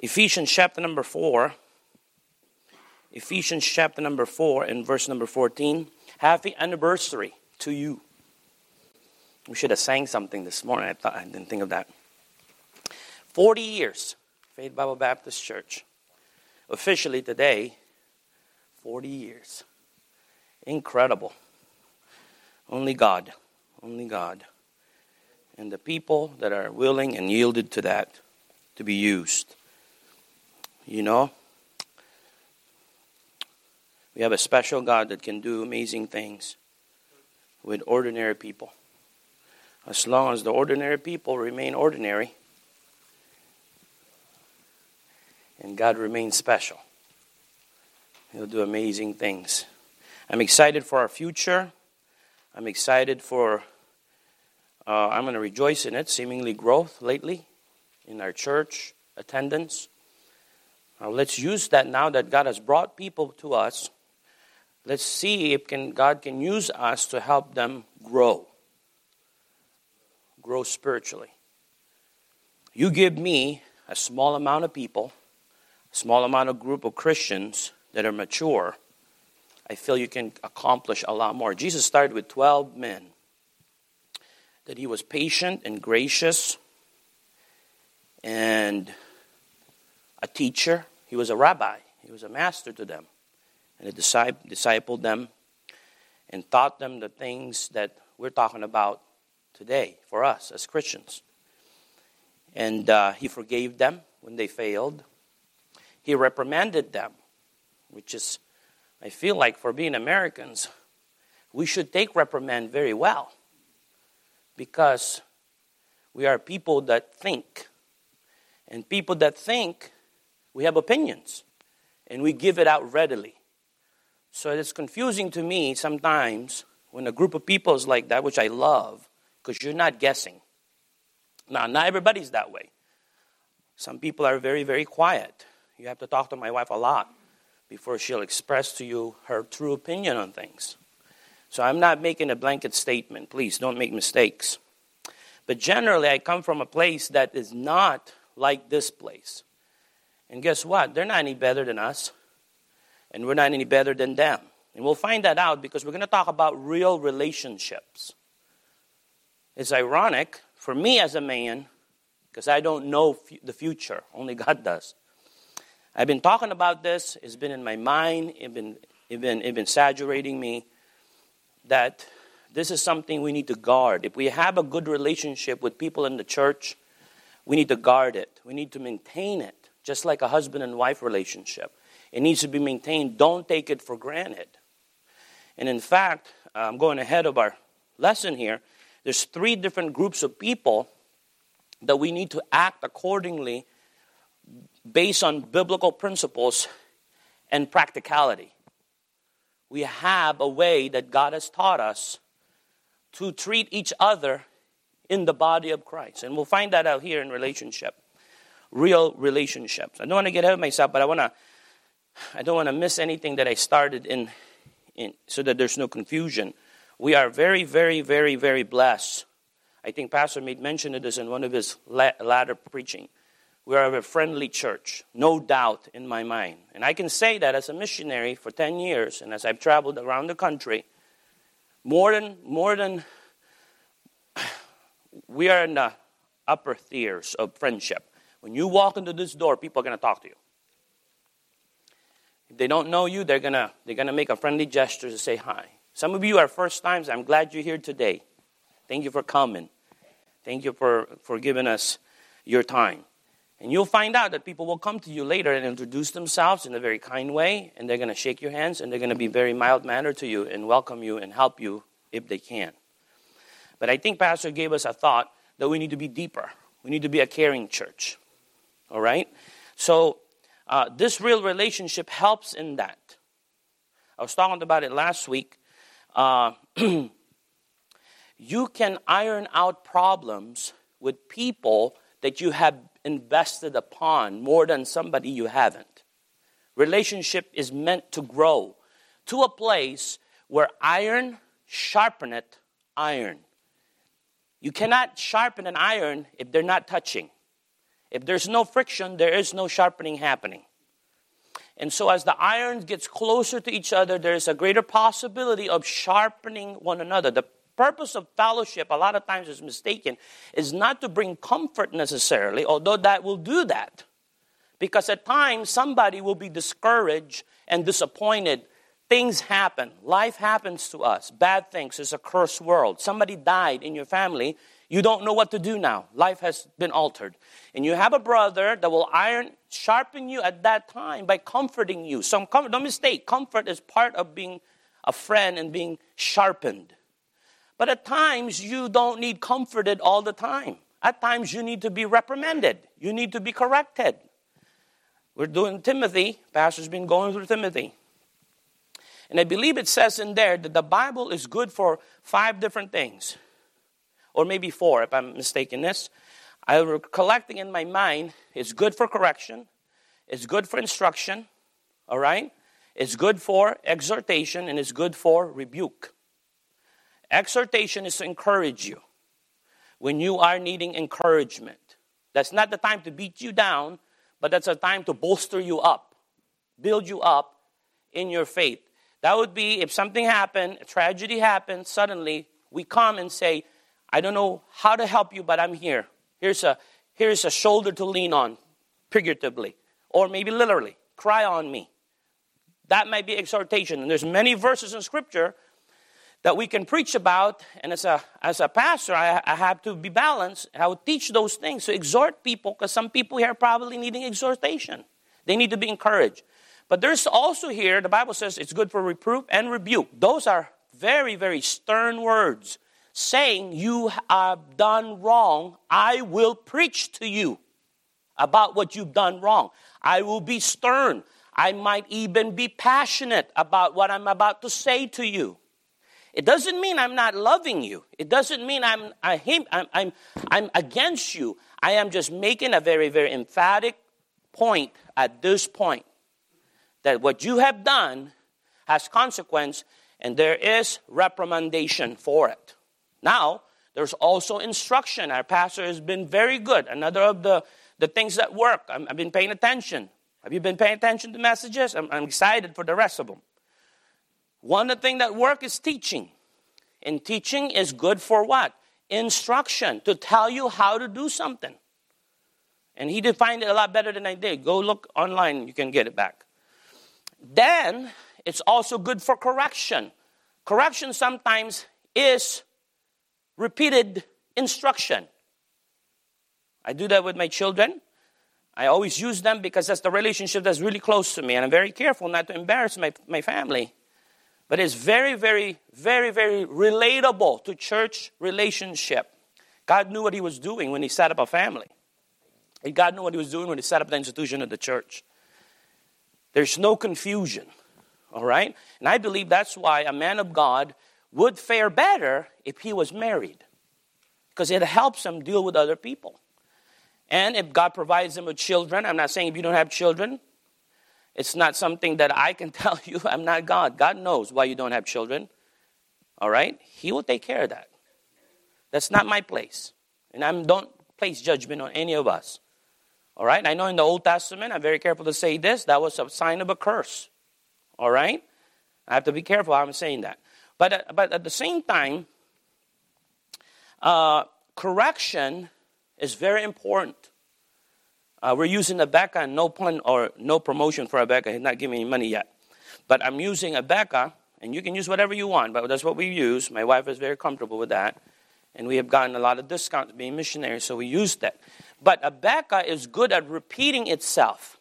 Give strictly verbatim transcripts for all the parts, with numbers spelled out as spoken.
Ephesians chapter number four. Ephesians chapter number four and verse number fourteen. Happy anniversary to you. We should have sang something this morning. I thought I didn't think of that. Forty years, Faith Bible Baptist Church. Officially today, forty years. Incredible. Only God. Only God. And the people that are willing and yielded to that to be used. You know, we have a special God that can do amazing things with ordinary people. As long as the ordinary people remain ordinary, and God remains special, He'll do amazing things. I'm excited for our future. I'm excited for, uh, I'm going to rejoice in it, seemingly growth lately in our church attendance. Now let's use that now that God has brought people to us. Let's see if can, God can use us to help them grow. Grow spiritually. You give me a small amount of people, a small amount of group of Christians that are mature. I feel you can accomplish a lot more. Jesus started with twelve men. That he was patient and gracious and a teacher. He was a rabbi. He was a master to them. And he discipled them and taught them the things that we're talking about today for us as Christians. And uh, he forgave them when they failed. He reprimanded them, which is, I feel like for being Americans, we should take reprimand very well because we are people that think. And people that think, we have opinions, and we give it out readily. So it's confusing to me sometimes when a group of people is like that, which I love, because you're not guessing. Now, not everybody's that way. Some people are very, very quiet. You have to talk to my wife a lot before she'll express to you her true opinion on things. So I'm not making a blanket statement. Please, don't make mistakes. But generally, I come from a place that is not like this place. And guess what? They're not any better than us. And we're not any better than them. And we'll find that out because we're going to talk about real relationships. It's ironic for me as a man because I don't know f- the future. Only God does. I've been talking about this. It's been in my mind. It's been, it's been, it's been saturating me that this is something we need to guard. If we have a good relationship with people in the church, we need to guard it. We need to maintain it. Just like a husband and wife relationship. It needs to be maintained. Don't take it for granted. And in fact, I'm going ahead of our lesson here. There's three different groups of people that we need to act accordingly based on biblical principles and practicality. We have a way that God has taught us to treat each other in the body of Christ. And we'll find that out here in relationship. Real relationships. I don't want to get ahead of myself, but I want to. I don't want to miss anything that I started in, in, so that there's no confusion. We are very, very, very, very blessed. I think Pastor made mention of this in one of his la- latter preaching. We are a friendly church, no doubt in my mind, and I can say that as a missionary for ten years, and as I've traveled around the country, more than more than we are in the upper tiers of friendship. When you walk into this door, people are going to talk to you. If they don't know you, they're going to they're going to make a friendly gesture to say hi. Some of you are first times. I'm glad you're here today. Thank you for coming. Thank you for, for giving us your time. And you'll find out that people will come to you later and introduce themselves in a very kind way, and they're going to shake your hands, and they're going to be very mild-mannered to you and welcome you and help you if they can. But I think Pastor gave us a thought that we need to be deeper. We need to be a caring church. All right? So uh, this real relationship helps in that. I was talking about it last week. Uh, you can iron out problems with people that you have invested upon more than somebody you haven't. Relationship is meant to grow to a place where iron sharpeneth iron. You cannot sharpen an iron if they're not touching. If there's no friction, there is no sharpening happening. And so as the iron gets closer to each other, there's a greater possibility of sharpening one another. The purpose of fellowship, a lot of times is mistaken, is not to bring comfort necessarily, although that will do that. Because at times, somebody will be discouraged and disappointed. Things happen. Life happens to us. Bad things. It's a cursed world. Somebody died in your family. You don't know what to do now. Life has been altered. And you have a brother that will iron, sharpen you at that time by comforting you. Some comfort, don't mistake, comfort is part of being a friend and being sharpened. But at times, you don't need comforted all the time. At times, you need to be reprimanded. You need to be corrected. We're doing Timothy. Pastor's been going through Timothy. And I believe it says in there that the Bible is good for five different things. Or maybe four, if I'm mistaken this. I was collecting in my mind, it's good for correction. It's good for instruction. All right? It's good for exhortation, and it's good for rebuke. Exhortation is to encourage you when you are needing encouragement. That's not the time to beat you down, but that's a time to bolster you up, build you up in your faith. That would be if something happened, a tragedy happened, suddenly we come and say, I don't know how to help you, but I'm here. Here's a here's a shoulder to lean on, figuratively, or maybe literally. Cry on me. That might be exhortation. And there's many verses in Scripture that we can preach about. And as a as a pastor, I, I have to be balanced. I would teach those things to exhort people, because some people here are probably needing exhortation. They need to be encouraged. But there's also here, the Bible says it's good for reproof and rebuke. Those are very, very stern words. Saying you have done wrong, I will preach to you about what you've done wrong. I will be stern. I might even be passionate about what I'm about to say to you. It doesn't mean I'm not loving you. It doesn't mean I'm I'm I'm I'm against you. I am just making a very, very emphatic point at this point that what you have done has consequence, and there is reprimandation for it. Now, there's also instruction. Our pastor has been very good. Another of the, the things that work. I'm, I've been paying attention. Have you been paying attention to messages? I'm, I'm excited for the rest of them. One of the things that work is teaching. And teaching is good for what? Instruction, to tell you how to do something. And he defined it a lot better than I did. Go look online. You can get it back. Then, it's also good for correction. Correction sometimes is repeated instruction. I do that with my children. I always use them because that's the relationship that's really close to me. And I'm very careful not to embarrass my, my family. But it's very, very, very, very relatable to church relationship. God knew what he was doing when he set up a family. And God knew what he was doing when he set up the institution of the church. There's no confusion. All right? And I believe that's why a man of God would fare better if he was married, because it helps him deal with other people. And if God provides him with children, I'm not saying if you don't have children, it's not something that I can tell you. I'm not God. God knows why you don't have children. All right? He will take care of that. That's not my place. And I don't place judgment on any of us. All right? I know in the Old Testament, I'm very careful to say this, that was a sign of a curse. All right? I have to be careful how I'm saying that. But, but at the same time, uh, correction is very important. Uh, we're using Abeka, no pun or no promotion for Abeka. He's not giving me money yet. But I'm using Abeka, and you can use whatever you want, but that's what we use. My wife is very comfortable with that. And we have gotten a lot of discounts being missionaries, so we use that. But Abeka is good at repeating itself.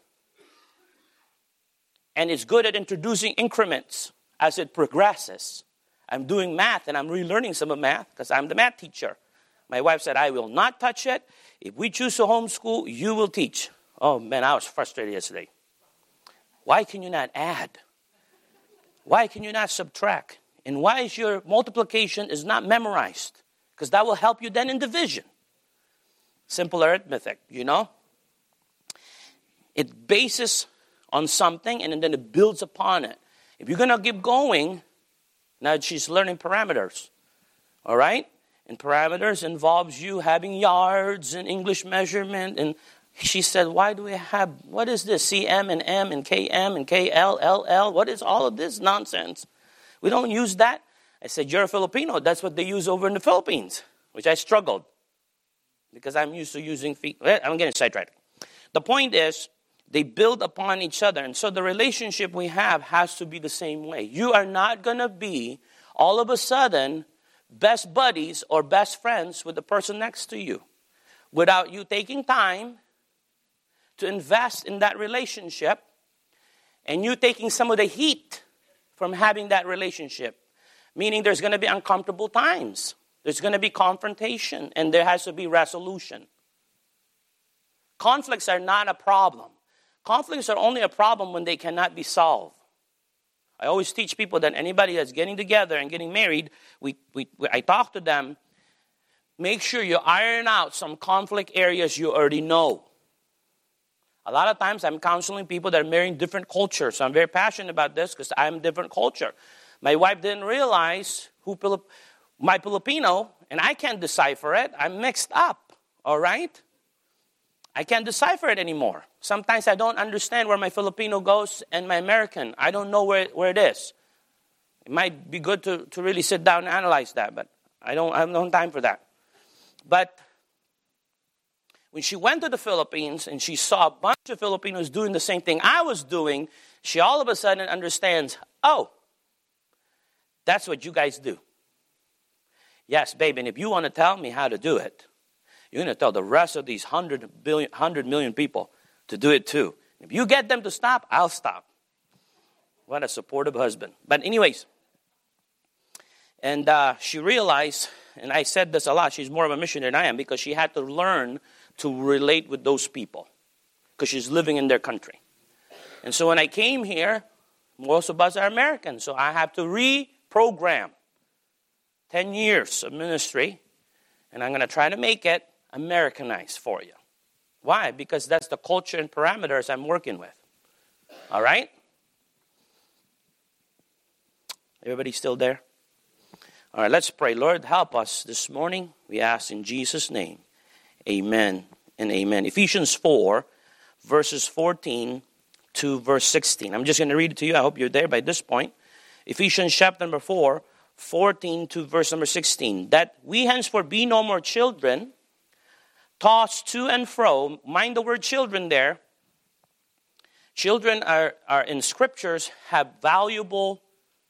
And it's good at introducing increments as it progresses. I'm doing math, and I'm relearning some of math because I'm the math teacher. My wife said, I will not touch it. If we choose to homeschool, you will teach. Oh, man, I was frustrated yesterday. Why can you not add? Why can you not subtract? And why is your multiplication is not memorized? Because that will help you then in division. Simple arithmetic, you know? It bases on something, and then it builds upon it. If you're going to keep going... Now she's learning parameters, all right? And parameters involves you having yards and English measurement and she said, why do we have, what is this? C M and M and K M and K L L L. What is all of this nonsense? We don't use that. I said, you're a Filipino. That's what they use over in the Philippines, which I struggled because I'm used to using feet. I'm getting sidetracked. The point is, they build upon each other. And so the relationship we have has to be the same way. You are not going to be all of a sudden best buddies or best friends with the person next to you without you taking time to invest in that relationship and you taking some of the heat from having that relationship. Meaning there's going to be uncomfortable times. There's going to be confrontation and there has to be resolution. Conflicts are not a problem. Conflicts are only a problem when they cannot be solved. I always teach people that anybody that's getting together and getting married, we, we, we, I talk to them, make sure you iron out some conflict areas you already know. A lot of times I'm counseling people that are marrying different cultures. So I'm very passionate about this because I'm a different culture. My wife didn't realize who Pilip- my Filipino, and I can't decipher it. I'm mixed up, all right? I can't decipher it anymore. Sometimes I don't understand where my Filipino goes and my American. I don't know where, where it is. It might be good to, to really sit down and analyze that, but I don't I have no time for that. But when she went to the Philippines and she saw a bunch of Filipinos doing the same thing I was doing, she all of a sudden understands, oh, that's what you guys do. Yes, babe, and if you want to tell me how to do it, you're going to tell the rest of these one hundred billion, one hundred million people to do it too. If you get them to stop, I'll stop. What a supportive husband. But anyways, and uh, she realized, and I said this a lot, she's more of a missionary than I am because she had to learn to relate with those people because she's living in their country. And so when I came here, most of us are Americans, so I have to reprogram ten years of ministry, and I'm going to try to make it Americanized for you. Why? Because that's the culture and parameters I'm working with. All right? Everybody still there? All right, let's pray. Lord, help us this morning. We ask in Jesus' name. Amen and amen. Ephesians four, verses fourteen to verse sixteen. I'm just going to read it to you. I hope you're there by this point. Ephesians chapter number four, fourteen to verse number sixteen. That we henceforth be no more children, tossed to and fro. Mind the word children there. Children are, are in scriptures have valuable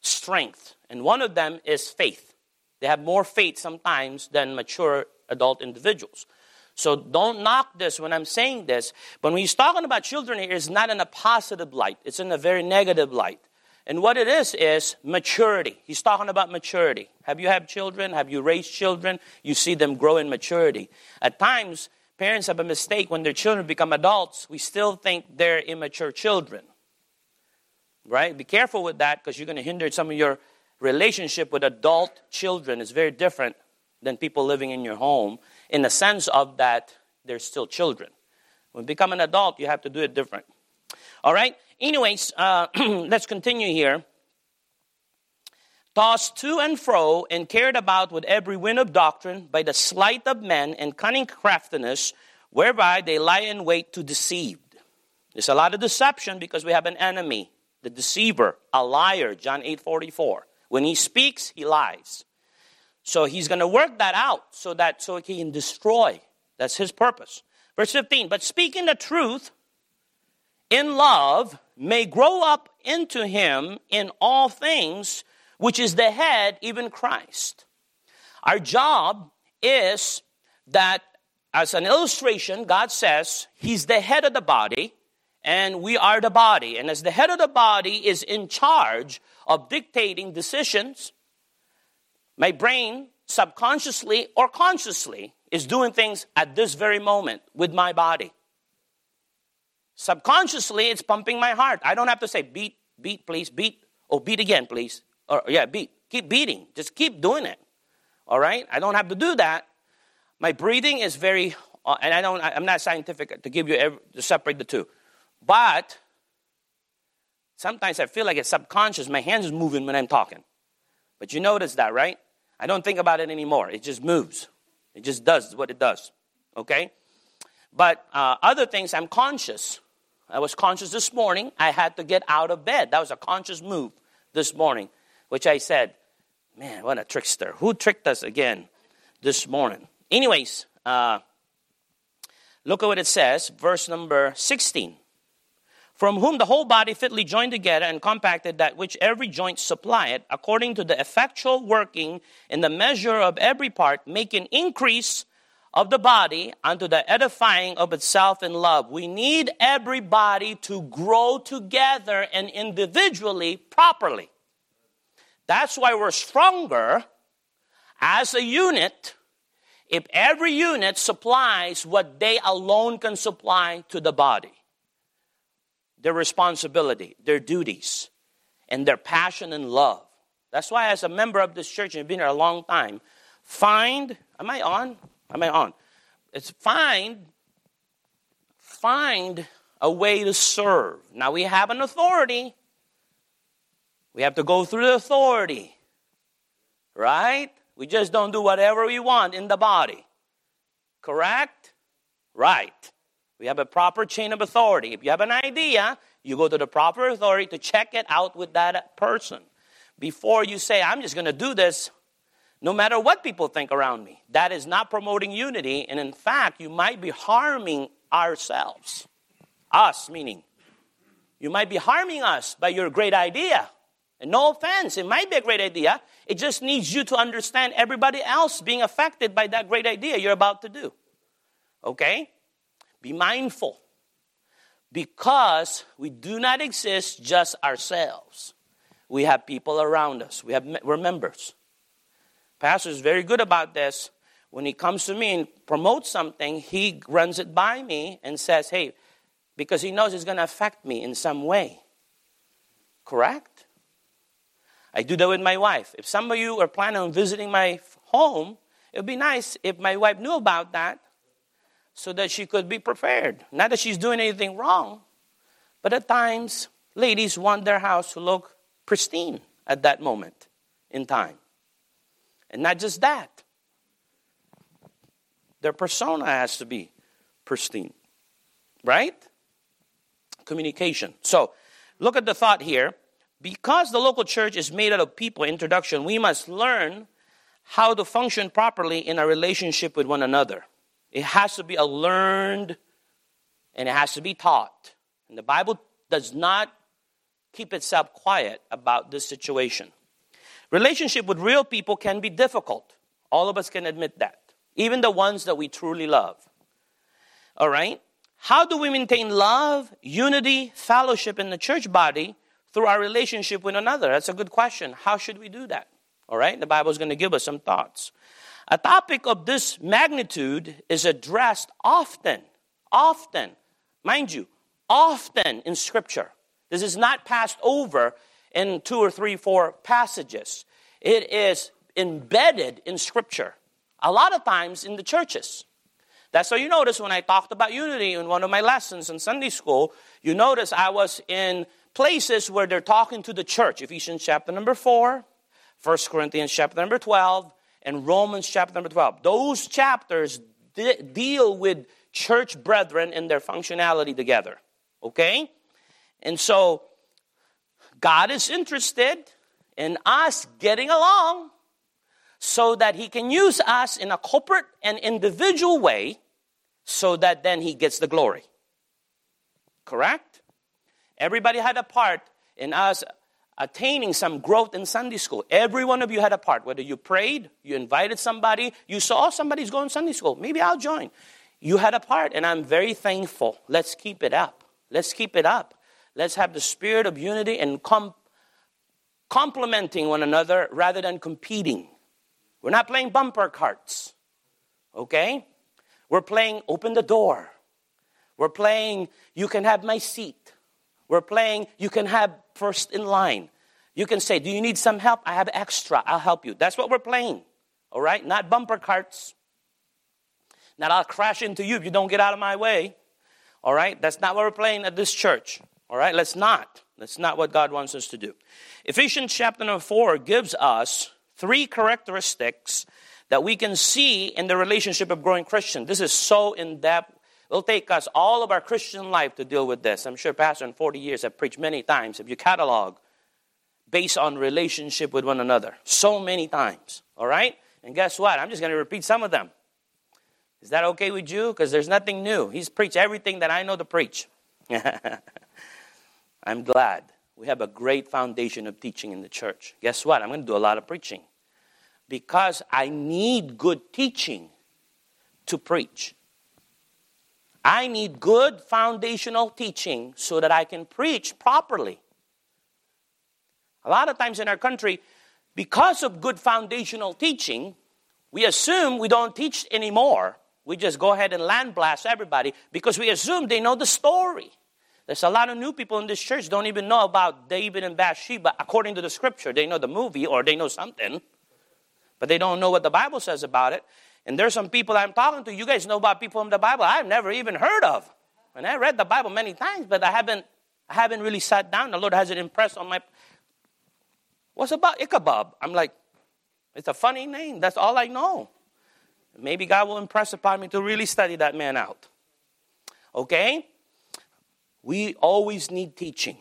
strength. And one of them is faith. They have more faith sometimes than mature adult individuals. So don't knock this when I'm saying this. But when he's talking about children here, it's not in a positive light. It's in a very negative light. And what it is, is maturity. He's talking about maturity. Have you had children? Have you raised children? You see them grow in maturity. At times, parents have a mistake. When their children become adults, we still think they're immature children. Right? Be careful with that because you're going to hinder some of your relationship with adult children. It's very different than people living in your home in the sense of that they're still children. When you become an adult, you have to do it different. All right? Anyways, uh, let's continue here. Tossed to and fro and carried about with every wind of doctrine by the sleight of men and cunning craftiness, whereby they lie in wait to deceive. There's a lot of deception because we have an enemy, the deceiver, a liar, John eight forty-four. When he speaks, he lies. So he's going to work that out so that so he can destroy. That's his purpose. Verse fifteen, but speaking the truth, in love, may grow up into him in all things, which is the head, even Christ. Our job is that, as an illustration, God says he's the head of the body, and we are the body. And as the head of the body is in charge of dictating decisions, my brain, subconsciously or consciously, is doing things at this very moment with my body. Subconsciously, it's pumping my heart. I don't have to say, beat, beat, please, beat. Oh, beat again, please. Or, yeah, beat. Keep beating. Just keep doing it. All right? I don't have to do that. My breathing is very, uh, and I don't, I'm not scientific to give you, every, to separate the two. But sometimes I feel like it's subconscious. My hands is moving when I'm talking. But you notice that, right? I don't think about it anymore. It just moves. It just does what it does. Okay? But uh, other things, I'm conscious. I was conscious this morning. I had to get out of bed. That was a conscious move this morning, which I said, man, what a trickster. Who tricked us again this morning? Anyways, uh, look at what it says, verse number sixteen. From whom the whole body fitly joined together and compacted that which every joint supplieth, according to the effectual working in the measure of every part, making increase of the body unto the edifying of itself in love. We need everybody to grow together and individually properly. That's why we're stronger as a unit if every unit supplies what they alone can supply to the body. Their responsibility, their duties, and their passion and love. That's why as a member of this church, and I've been here a long time, find, am I on? Am I on? It's find, find a way to serve. Now we have an authority. We have to go through the authority, right? We just don't do whatever we want in the body, correct? Right. We have a proper chain of authority. If you have an idea, you go to the proper authority to check it out with that person. Before you say, I'm just going to do this no matter what people think around me. That is not promoting unity. And in fact, you might be harming ourselves. Us, meaning. You might be harming us by your great idea. And no offense, it might be a great idea. It just needs you to understand everybody else being affected by that great idea you're about to do. Okay? Be mindful, because we do not exist just ourselves. We have people around us. We have, we're members. Pastor is very good about this. When he comes to me and promotes something, he runs it by me and says, hey, because he knows it's going to affect me in some way. Correct? I do that with my wife. If some of you are planning on visiting my home, it would be nice if my wife knew about that, so that she could be prepared. Not that she's doing anything wrong, but at times, ladies want their house to look pristine at that moment in time. And not just that. Their persona has to be pristine. Right? Communication. So, look at the thought here. Because the local church is made out of people, introduction, we must learn how to function properly in our relationship with one another. It has to be a learned, and it has to be taught. And the Bible does not keep itself quiet about this situation. Relationship with real people can be difficult. All of us can admit that. Even the ones that we truly love. All right? How do we maintain love, unity, fellowship in the church body through our relationship with another? That's a good question. How should we do that? All right? The Bible is going to give us some thoughts. A topic of this magnitude is addressed often, often, mind you, often in Scripture. This is not passed over in two or three, four passages. It is embedded in Scripture, a lot of times in the churches. That's how you notice when I talked about unity in one of my lessons in Sunday school, you notice I was in places where they're talking to the church. Ephesians chapter number four, First Corinthians chapter number twelve, and Romans chapter number twelve. Those chapters de- deal with church brethren and their functionality together. Okay? And so, God is interested in us getting along so that He can use us in a corporate and individual way so that then He gets the glory. Correct? Everybody had a part in us attaining some growth in Sunday school. Every one of you had a part. Whether you prayed, you invited somebody, you saw somebody's going to Sunday school. Maybe I'll join. You had a part, and I'm very thankful. Let's keep it up. Let's keep it up. Let's have the spirit of unity and com- complementing one another rather than competing. We're not playing bumper carts, okay? We're playing open the door. We're playing you can have my seat. We're playing, you can have first in line. You can say, do you need some help? I have extra. I'll help you. That's what we're playing. All right? Not bumper carts. Not I'll crash into you if you don't get out of my way. All right? That's not what we're playing at this church. All right? Let's not. That's not what God wants us to do. Ephesians chapter number four gives us three characteristics that we can see in the relationship of growing Christians. This is so in-depth. It'll take us all of our Christian life to deal with this. I'm sure Pastor in forty years have preached many times, if you catalog, based on relationship with one another. So many times, all right? And guess what? I'm just going to repeat some of them. Is that okay with you? Because there's nothing new. He's preached everything that I know to preach. I'm glad. We have a great foundation of teaching in the church. Guess what? I'm going to do a lot of preaching. Because I need good teaching to preach. I need good foundational teaching so that I can preach properly. A lot of times in our country, because of good foundational teaching, we assume we don't teach anymore. We just go ahead and land blast everybody because we assume they know the story. There's a lot of new people in this church don't even know about David and Bathsheba according to the scripture. They know the movie or they know something, but they don't know what the Bible says about it. And there's some people I'm talking to. You guys know about people in the Bible I've never even heard of. And I read the Bible many times, but I haven't, I haven't really sat down. The Lord hasn't impressed on my... What's about Ichabob? I'm like, it's a funny name. That's all I know. Maybe God will impress upon me to really study that man out. Okay? We always need teaching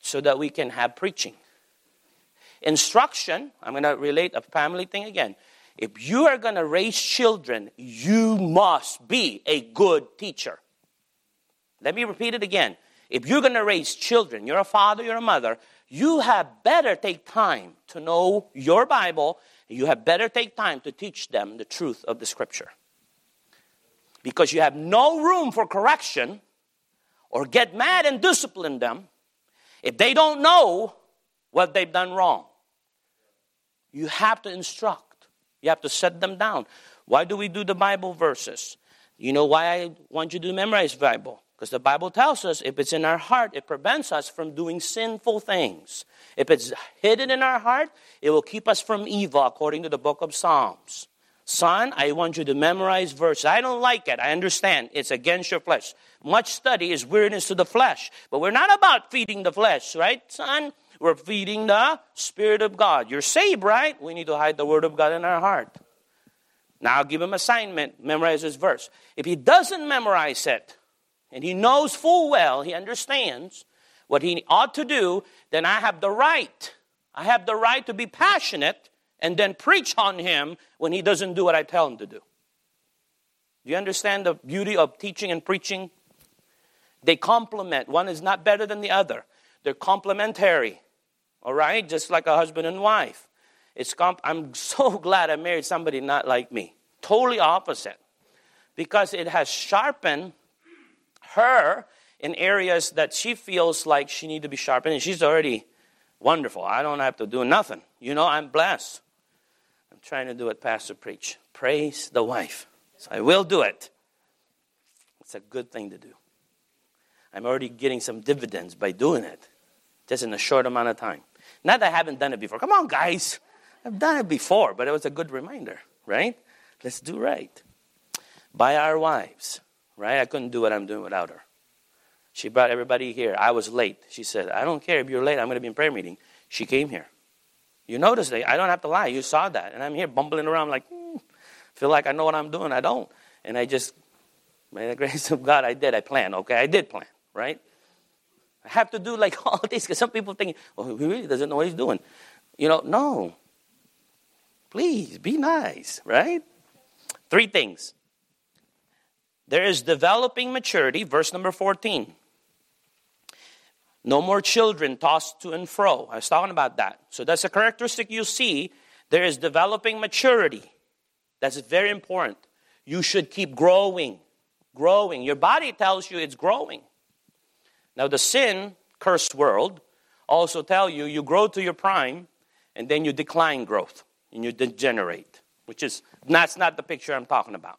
so that we can have preaching. Instruction, I'm going to relate a family thing again. If you are going to raise children, you must be a good teacher. Let me repeat it again. If you're going to raise children, you're a father, you're a mother, you have better take time to know your Bible. You have better take time to teach them the truth of the scripture. Because you have no room for correction or get mad and discipline them if they don't know what they've done wrong. You have to instruct. You have to set them down. Why do we do the Bible verses? You know why I want you to memorize the Bible? Because the Bible tells us if it's in our heart, it prevents us from doing sinful things. If it's hidden in our heart, it will keep us from evil, according to the book of Psalms. Son, I want you to memorize verses. I don't like it. I understand. It's against your flesh. Much study is weariness to the flesh. But we're not about feeding the flesh, right, son? We're feeding the Spirit of God. You're saved, right? We need to hide the Word of God in our heart. Now give him assignment. Memorize this verse. If he doesn't memorize it, and he knows full well, he understands what he ought to do, then I have the right. I have the right to be passionate and then preach on him when he doesn't do what I tell him to do. Do you understand the beauty of teaching and preaching? They complement. One is not better than the other. They're complementary. All right, just like a husband and wife. It's comp- I'm so glad I married somebody not like me. Totally opposite. Because it has sharpened her in areas that she feels like she needs to be sharpened. And she's already wonderful. I don't have to do nothing. You know, I'm blessed. I'm trying to do what Pastor preach. Praise the wife. So I will do it. It's a good thing to do. I'm already getting some dividends by doing it. Just in a short amount of time. Not that I haven't done it before. Come on, guys. I've done it before, but it was a good reminder, right? Let's do right. By our wives, right? I couldn't do what I'm doing without her. She brought everybody here. I was late. She said, I don't care if you're late. I'm going to be in prayer meeting. She came here. You noticed that. I don't have to lie. You saw that. And I'm here bumbling around like, mm, feel like I know what I'm doing. I don't. And I just, by the grace of God, I did. I planned, okay? I did plan, right? I have to do like all this because some people think, well, he really doesn't know what he's doing. You know, no. Please, be nice, right? Three things. There is developing maturity, verse number fourteen. No more children tossed to and fro. I was talking about that. So that's a characteristic you see. There is developing maturity. That's very important. You should keep growing, growing. Your body tells you it's growing. Now, the sin, cursed world, also tell you, you grow to your prime, and then you decline growth, and you degenerate, which is, that's not the picture I'm talking about.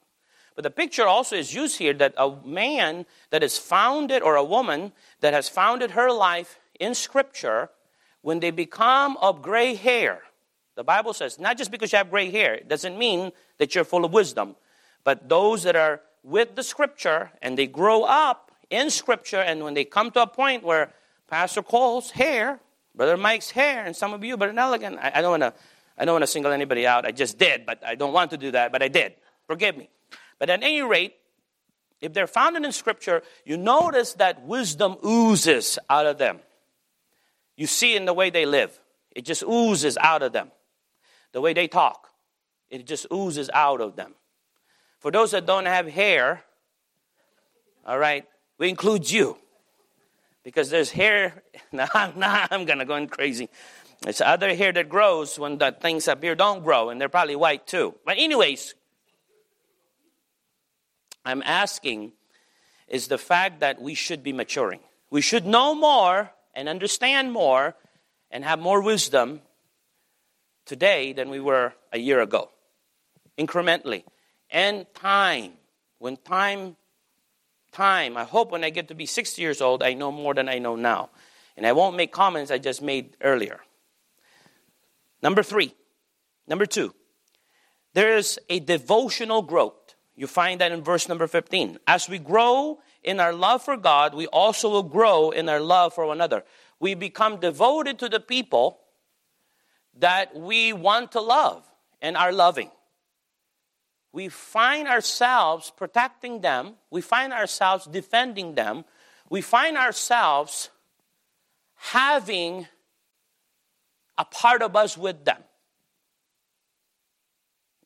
But the picture also is used here that a man that is founded, or a woman that has founded her life in Scripture, when they become of gray hair, the Bible says, not just because you have gray hair, it doesn't mean that you're full of wisdom, but those that are with the Scripture, and they grow up, in Scripture, and when they come to a point where Pastor Cole's hair, Brother Mike's hair, and some of you, Brother Nelligan, I, I don't want to, I don't want to single anybody out. I just did, but I don't want to do that, but I did. Forgive me. But at any rate, If they're founded in Scripture, you notice that wisdom oozes out of them. You see in the way they live. It just oozes out of them. The way they talk, it just oozes out of them. For those that don't have hair, all right, we include you. Because there's hair, now I'm, now I'm going to go in crazy. There's other hair that grows when the things up here don't grow, and they're probably white too. But anyways, I'm asking is the fact that we should be maturing. We should know more and understand more and have more wisdom today than we were a year ago, incrementally. And time, when time, time, I hope when I get to be sixty years old, I know more than I know now. And I won't make comments I just made earlier. Number three, number two, there is a devotional growth. You find that in verse number fifteen. As we grow in our love for God, we also will grow in our love for one another. We become devoted to the people that we want to love and are loving. We find ourselves protecting them. We find ourselves defending them. We find ourselves having a part of us with them.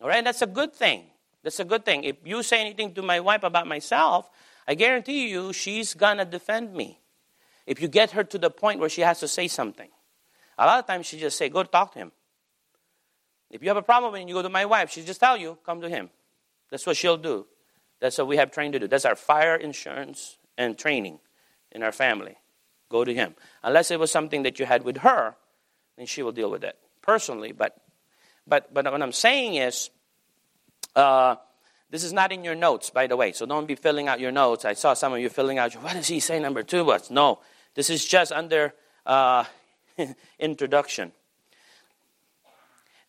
All right, that's a good thing. That's a good thing. If you say anything to my wife about myself, I guarantee you she's going to defend me. If you get her to the point where she has to say something. A lot of times she just say, go talk to him. If you have a problem and you go to my wife, she'll just tell you, come to him. That's what she'll do. That's what we have trained to do. That's our fire insurance and training in our family. Go to him. Unless it was something that you had with her, then she will deal with it personally. But but, but what I'm saying is, Uh, this is not in your notes, by the way, so don't be filling out your notes. I saw some of you filling out, what does he say number two was? No, this is just under uh, introduction.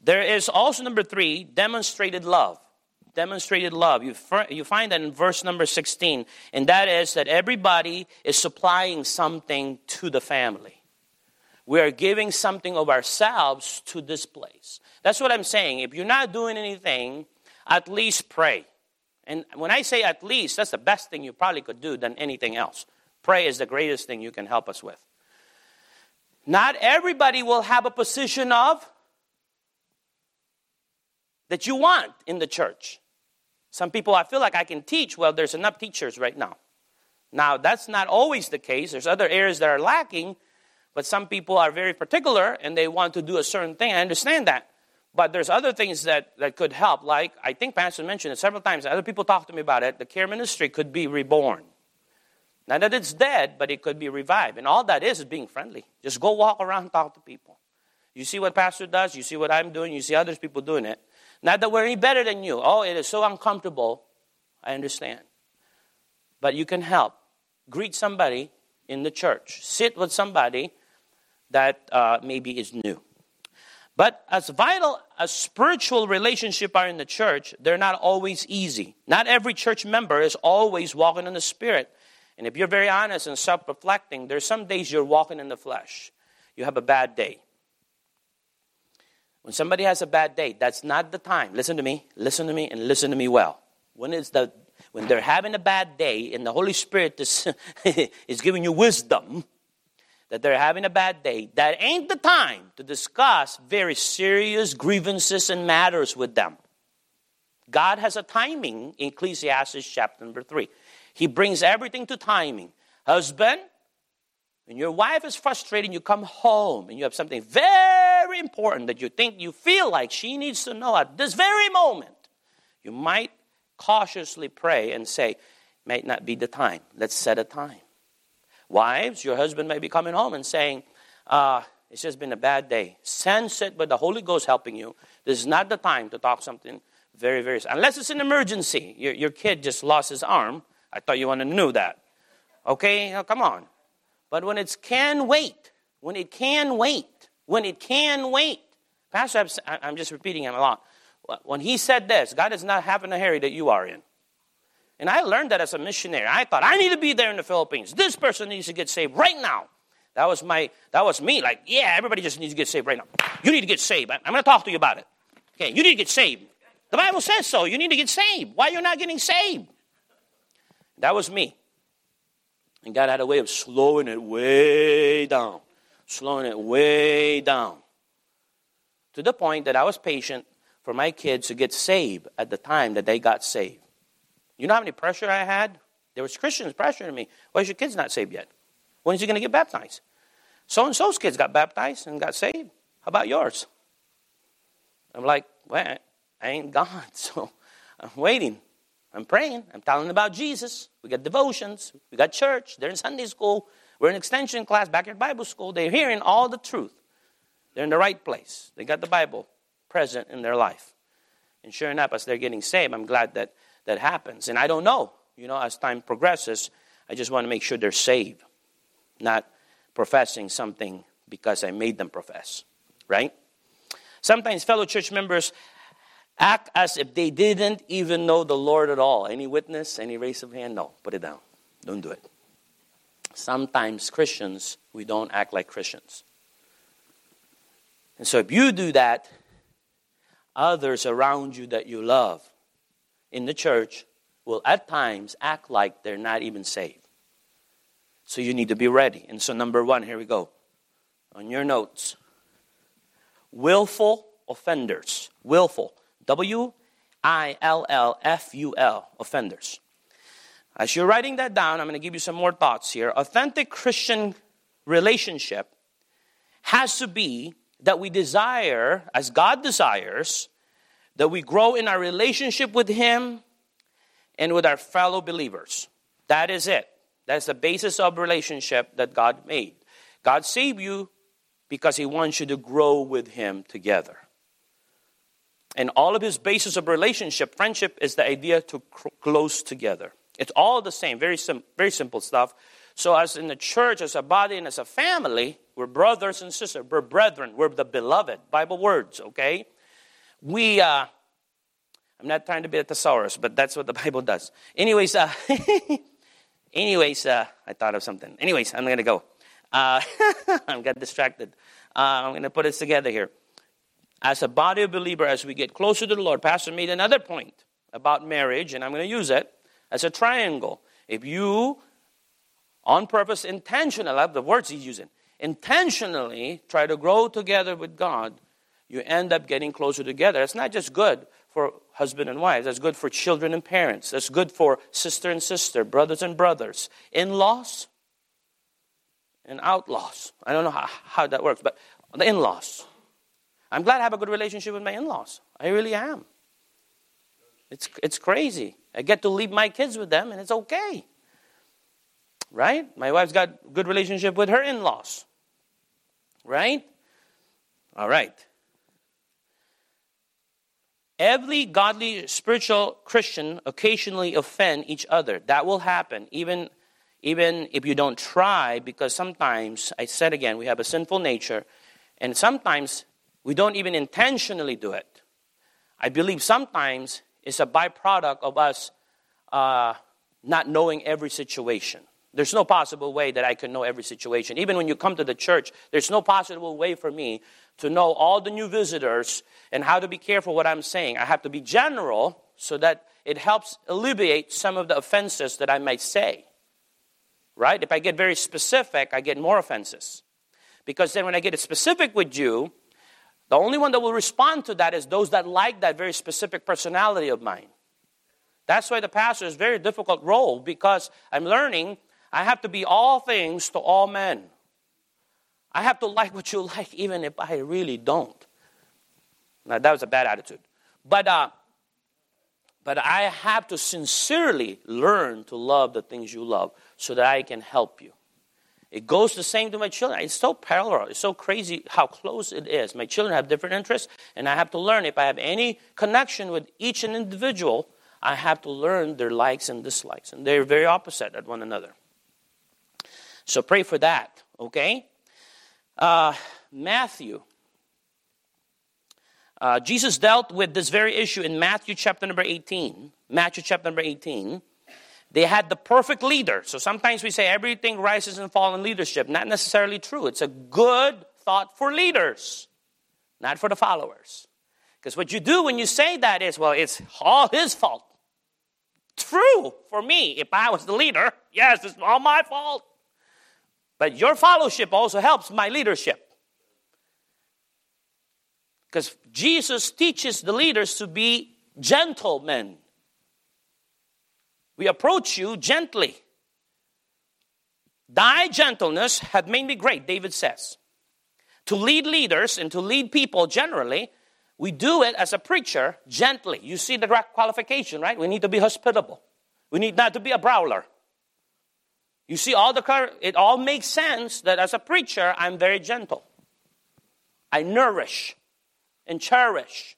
There is also number three, demonstrated love. Demonstrated love. You, fir- you find that in verse number sixteen, and that is that everybody is supplying something to the family. We are giving something of ourselves to this place. That's what I'm saying. If you're not doing anything, at least pray. And when I say at least, that's the best thing you probably could do than anything else. Pray is the greatest thing you can help us with. Not everybody will have a position of that you want in the church. Some people, I feel like I can teach. Well, there's enough teachers right now. Now, that's not always the case. There's other areas that are lacking. But some people are very particular and they want to do a certain thing. I understand that. But there's other things that, that could help. Like, I think Pastor mentioned it several times. Other people talk to me about it. The care ministry could be reborn. Not that it's dead, but it could be revived. And all that is is being friendly. Just go walk around and talk to people. You see what Pastor does. You see what I'm doing. You see other people doing it. Not that we're any better than you. Oh, it is so uncomfortable. I understand. But you can help. Greet somebody in the church. Sit with somebody that uh, maybe is new. But as vital as spiritual relationships are in the church, they're not always easy. Not every church member is always walking in the Spirit. And if you're very honest and self-reflecting, there's some days you're walking in the flesh. You have a bad day. When somebody has a bad day, that's not the time. Listen to me, listen to me, and listen to me well. When it's the when they're having a bad day and the Holy Spirit is, is giving you wisdom, that they're having a bad day, that ain't the time to discuss very serious grievances and matters with them. God has a timing in Ecclesiastes chapter number three. He brings everything to timing. Husband, when your wife is frustrated, you come home and you have something very important that you think you feel like she needs to know at this very moment, you might cautiously pray and say, might not be the time. Let's set a time. Wives, your husband may be coming home and saying, uh, it's just been a bad day. Sense it, but the Holy Ghost helping you. This is not the time to talk something very, very... Unless it's an emergency. Your, your kid just lost his arm. I thought you wanted to know that. Okay, now come on. But when it can wait, when it can wait, when it can wait. Pastor, I'm just repeating him a lot. When he said this, God is not having a hurry that you are in. And I learned that as a missionary. I thought, I need to be there in the Philippines. This person needs to get saved right now. That was my, that was me. Like, yeah, everybody just needs to get saved right now. You need to get saved. I'm going to talk to you about it. Okay, you need to get saved. The Bible says so. You need to get saved. Why are you not getting saved? That was me. And God had a way of slowing it way down. Slowing it way down. To the point that I was patient for my kids to get saved at the time that they got saved. You know how many pressure I had? There was Christians pressuring me. Why is your kids not saved yet? When is he going to get baptized? So-and-so's kids got baptized and got saved. How about yours? I'm like, well, I ain't God, so I'm waiting. I'm praying. I'm telling them about Jesus. We got devotions. We got church. They're in Sunday school. We're in extension class back at Bible school. They're hearing all the truth. They're in the right place. They got the Bible present in their life. And sure enough, as they're getting saved, I'm glad that that happens. And I don't know. You know, as time progresses, I just want to make sure they're saved. Not professing something because I made them profess. Right? Sometimes fellow church members act as if they didn't even know the Lord at all. Any witness? Any raise of hand? No. Put it down. Don't do it. Sometimes Christians, we don't act like Christians. And so if you do that, others around you that you love in the church will at times act like they're not even saved. So you need to be ready. And so number one, here we go. On your notes. Willful offenders. Willful. W I L L F U L, offenders. As you're writing that down, I'm going to give you some more thoughts here. Authentic Christian relationship has to be that we desire, as God desires, that we grow in our relationship with Him and with our fellow believers. That is it. That's the basis of relationship that God made. God saved you because He wants you to grow with Him together. And all of His basis of relationship, friendship, is the idea to cr- close together. It's all the same, very sim- very simple stuff. So as in the church, as a body, and as a family, we're brothers and sisters. We're brethren. We're the beloved. Bible words, okay? We, uh, I'm not trying to be a thesaurus, but that's what the Bible does. Anyways, uh, anyways, uh, I thought of something. Anyways, I'm going to go. Uh, I got distracted. Uh, I'm going to put this together here. As a body of believer, as we get closer to the Lord, Pastor made another point about marriage, and I'm going to use it as a triangle. If you, on purpose, intentional, I love the words he's using, intentionally try to grow together with God, you end up getting closer together. It's not just good for husband and wife. That's good for children and parents. That's good for sister and sister, brothers and brothers, in-laws and outlaws. I don't know how, how that works, but the in-laws. I'm glad I have a good relationship with my in-laws. I really am. It's it's crazy. I get to leave my kids with them, and it's okay. Right? My wife's got a good relationship with her in-laws. Right? All right. Every godly, spiritual Christian occasionally offend each other. That will happen, even, even if you don't try, because sometimes, I said again, we have a sinful nature, and sometimes we don't even intentionally do it. I believe sometimes it's a byproduct of us uh, not knowing every situation. There's no possible way that I can know every situation. Even when you come to the church, there's no possible way for me to know all the new visitors and how to be careful what I'm saying. I have to be general so that it helps alleviate some of the offenses that I might say. Right? If I get very specific, I get more offenses. Because then when I get specific with you, the only one that will respond to that is those that like that very specific personality of mine. That's why the pastor is a very difficult role, because I'm learning I have to be all things to all men. I have to like what you like, even if I really don't. Now, that was a bad attitude. But, uh, but I have to sincerely learn to love the things you love so that I can help you. It goes the same to my children. It's so parallel. It's so crazy how close it is. My children have different interests, and I have to learn. If I have any connection with each individual, I have to learn their likes and dislikes. And they're very opposite at one another. So pray for that, okay? Uh, Matthew. Uh, Jesus dealt with this very issue in Matthew chapter number eighteen. Matthew chapter number eighteen. They had the perfect leader. So sometimes we say everything rises and falls in leadership. Not necessarily true. It's a good thought for leaders, not for the followers. Because what you do when you say that is, well, it's all his fault. true for me if I was the leader. Yes, it's all my fault. But your fellowship also helps my leadership. Because Jesus teaches the leaders to be gentlemen. We approach you gently. Thy gentleness hath made me great, David says. To lead leaders and to lead people generally, we do it as a preacher gently. You see the qualification, right? We need to be hospitable. We need not to be a brawler. You see, all the it all makes sense that as a preacher, I'm very gentle. I nourish and cherish.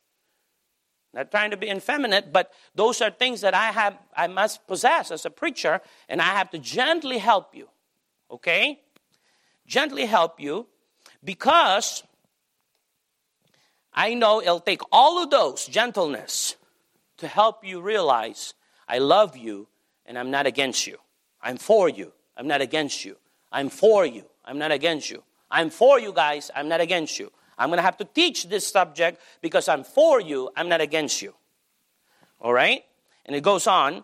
Not trying to be effeminate, but those are things that I have, I must possess as a preacher, and I have to gently help you, okay? Gently help you, because I know it'll take all of those gentleness to help you realize I love you and I'm not against you. I'm for you. I'm not against you. I'm for you. I'm not against you. I'm for you guys. I'm not against you. I'm going to have to teach this subject because I'm for you. I'm not against you. All right? And it goes on.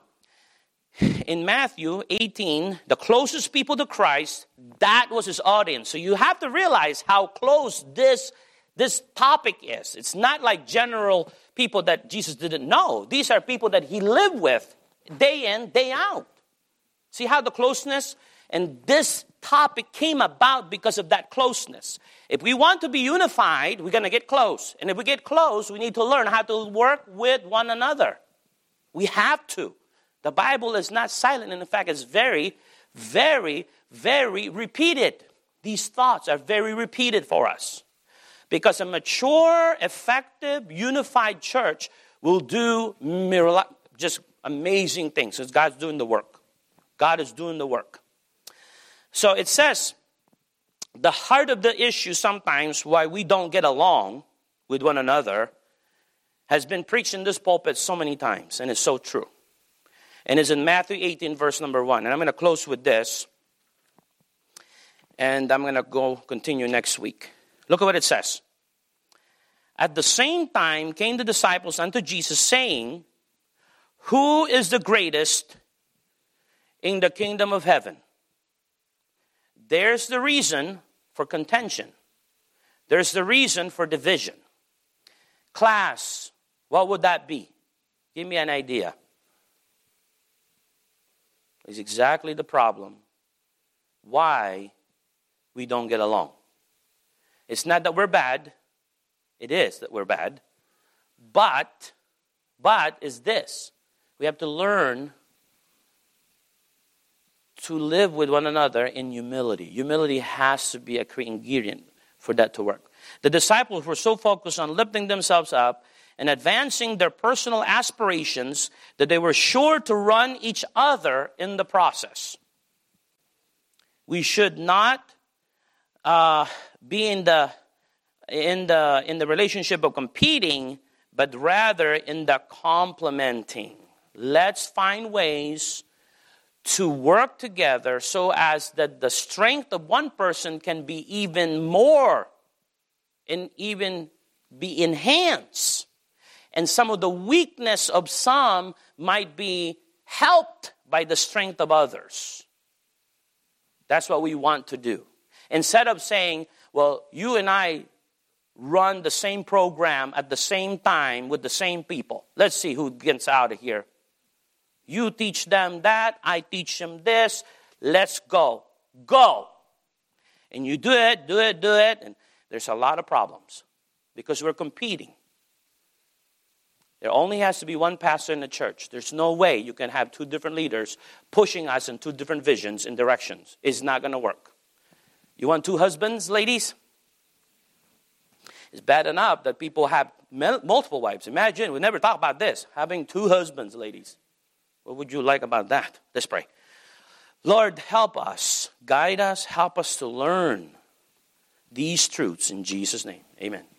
In Matthew eighteen, the closest people to Christ, that was his audience. So you have to realize how close this, this topic is. It's not like general people that Jesus didn't know. These are people that he lived with day in, day out. See how the closeness and this topic came about because of that closeness. If we want to be unified, we're going to get close. And if we get close, we need to learn how to work with one another. We have to. The Bible is not silent. In fact, it's very, very, very repeated. These thoughts are very repeated for us. Because a mature, effective, unified church will do miracle- just amazing things. Because God's doing the work. God is doing the work. So it says, the heart of the issue sometimes why we don't get along with one another has been preached in this pulpit so many times, and it's so true. And it's in Matthew eighteen, verse number one. And I'm going to close with this, and I'm going to go continue next week. Look at what it says. At the same time came the disciples unto Jesus, saying, who is the greatest in the kingdom of heaven? There's the reason for contention. There's the reason for division. Class, what would that be? Give me an idea. It's exactly the problem why we don't get along. It's not that we're bad. It is that we're bad. But, but is this. We have to learn to live with one another in humility. Humility has to be a key ingredient for that to work. The disciples were so focused on lifting themselves up and advancing their personal aspirations that they were sure to run each other in the process. We should not uh, be in the in the in the relationship of competing, but rather in the complementing. Let's find ways to work together so as that the strength of one person can be even more and even be enhanced. And some of the weakness of some might be helped by the strength of others. That's what we want to do. Instead of saying, well, you and I run the same program at the same time with the same people. Let's see who gets out of here. You teach them that, I teach them this, let's go, go. And you do it, do it, do it, and there's a lot of problems because we're competing. There only has to be one pastor in the church. There's no way you can have two different leaders pushing us in two different visions and directions. It's not going to work. You want two husbands, ladies? It's bad enough that people have multiple wives. Imagine, we never talk about this, having two husbands, ladies. What would you like about that? Let's pray. Lord, help us, guide us, help us to learn these truths in Jesus' name. Amen.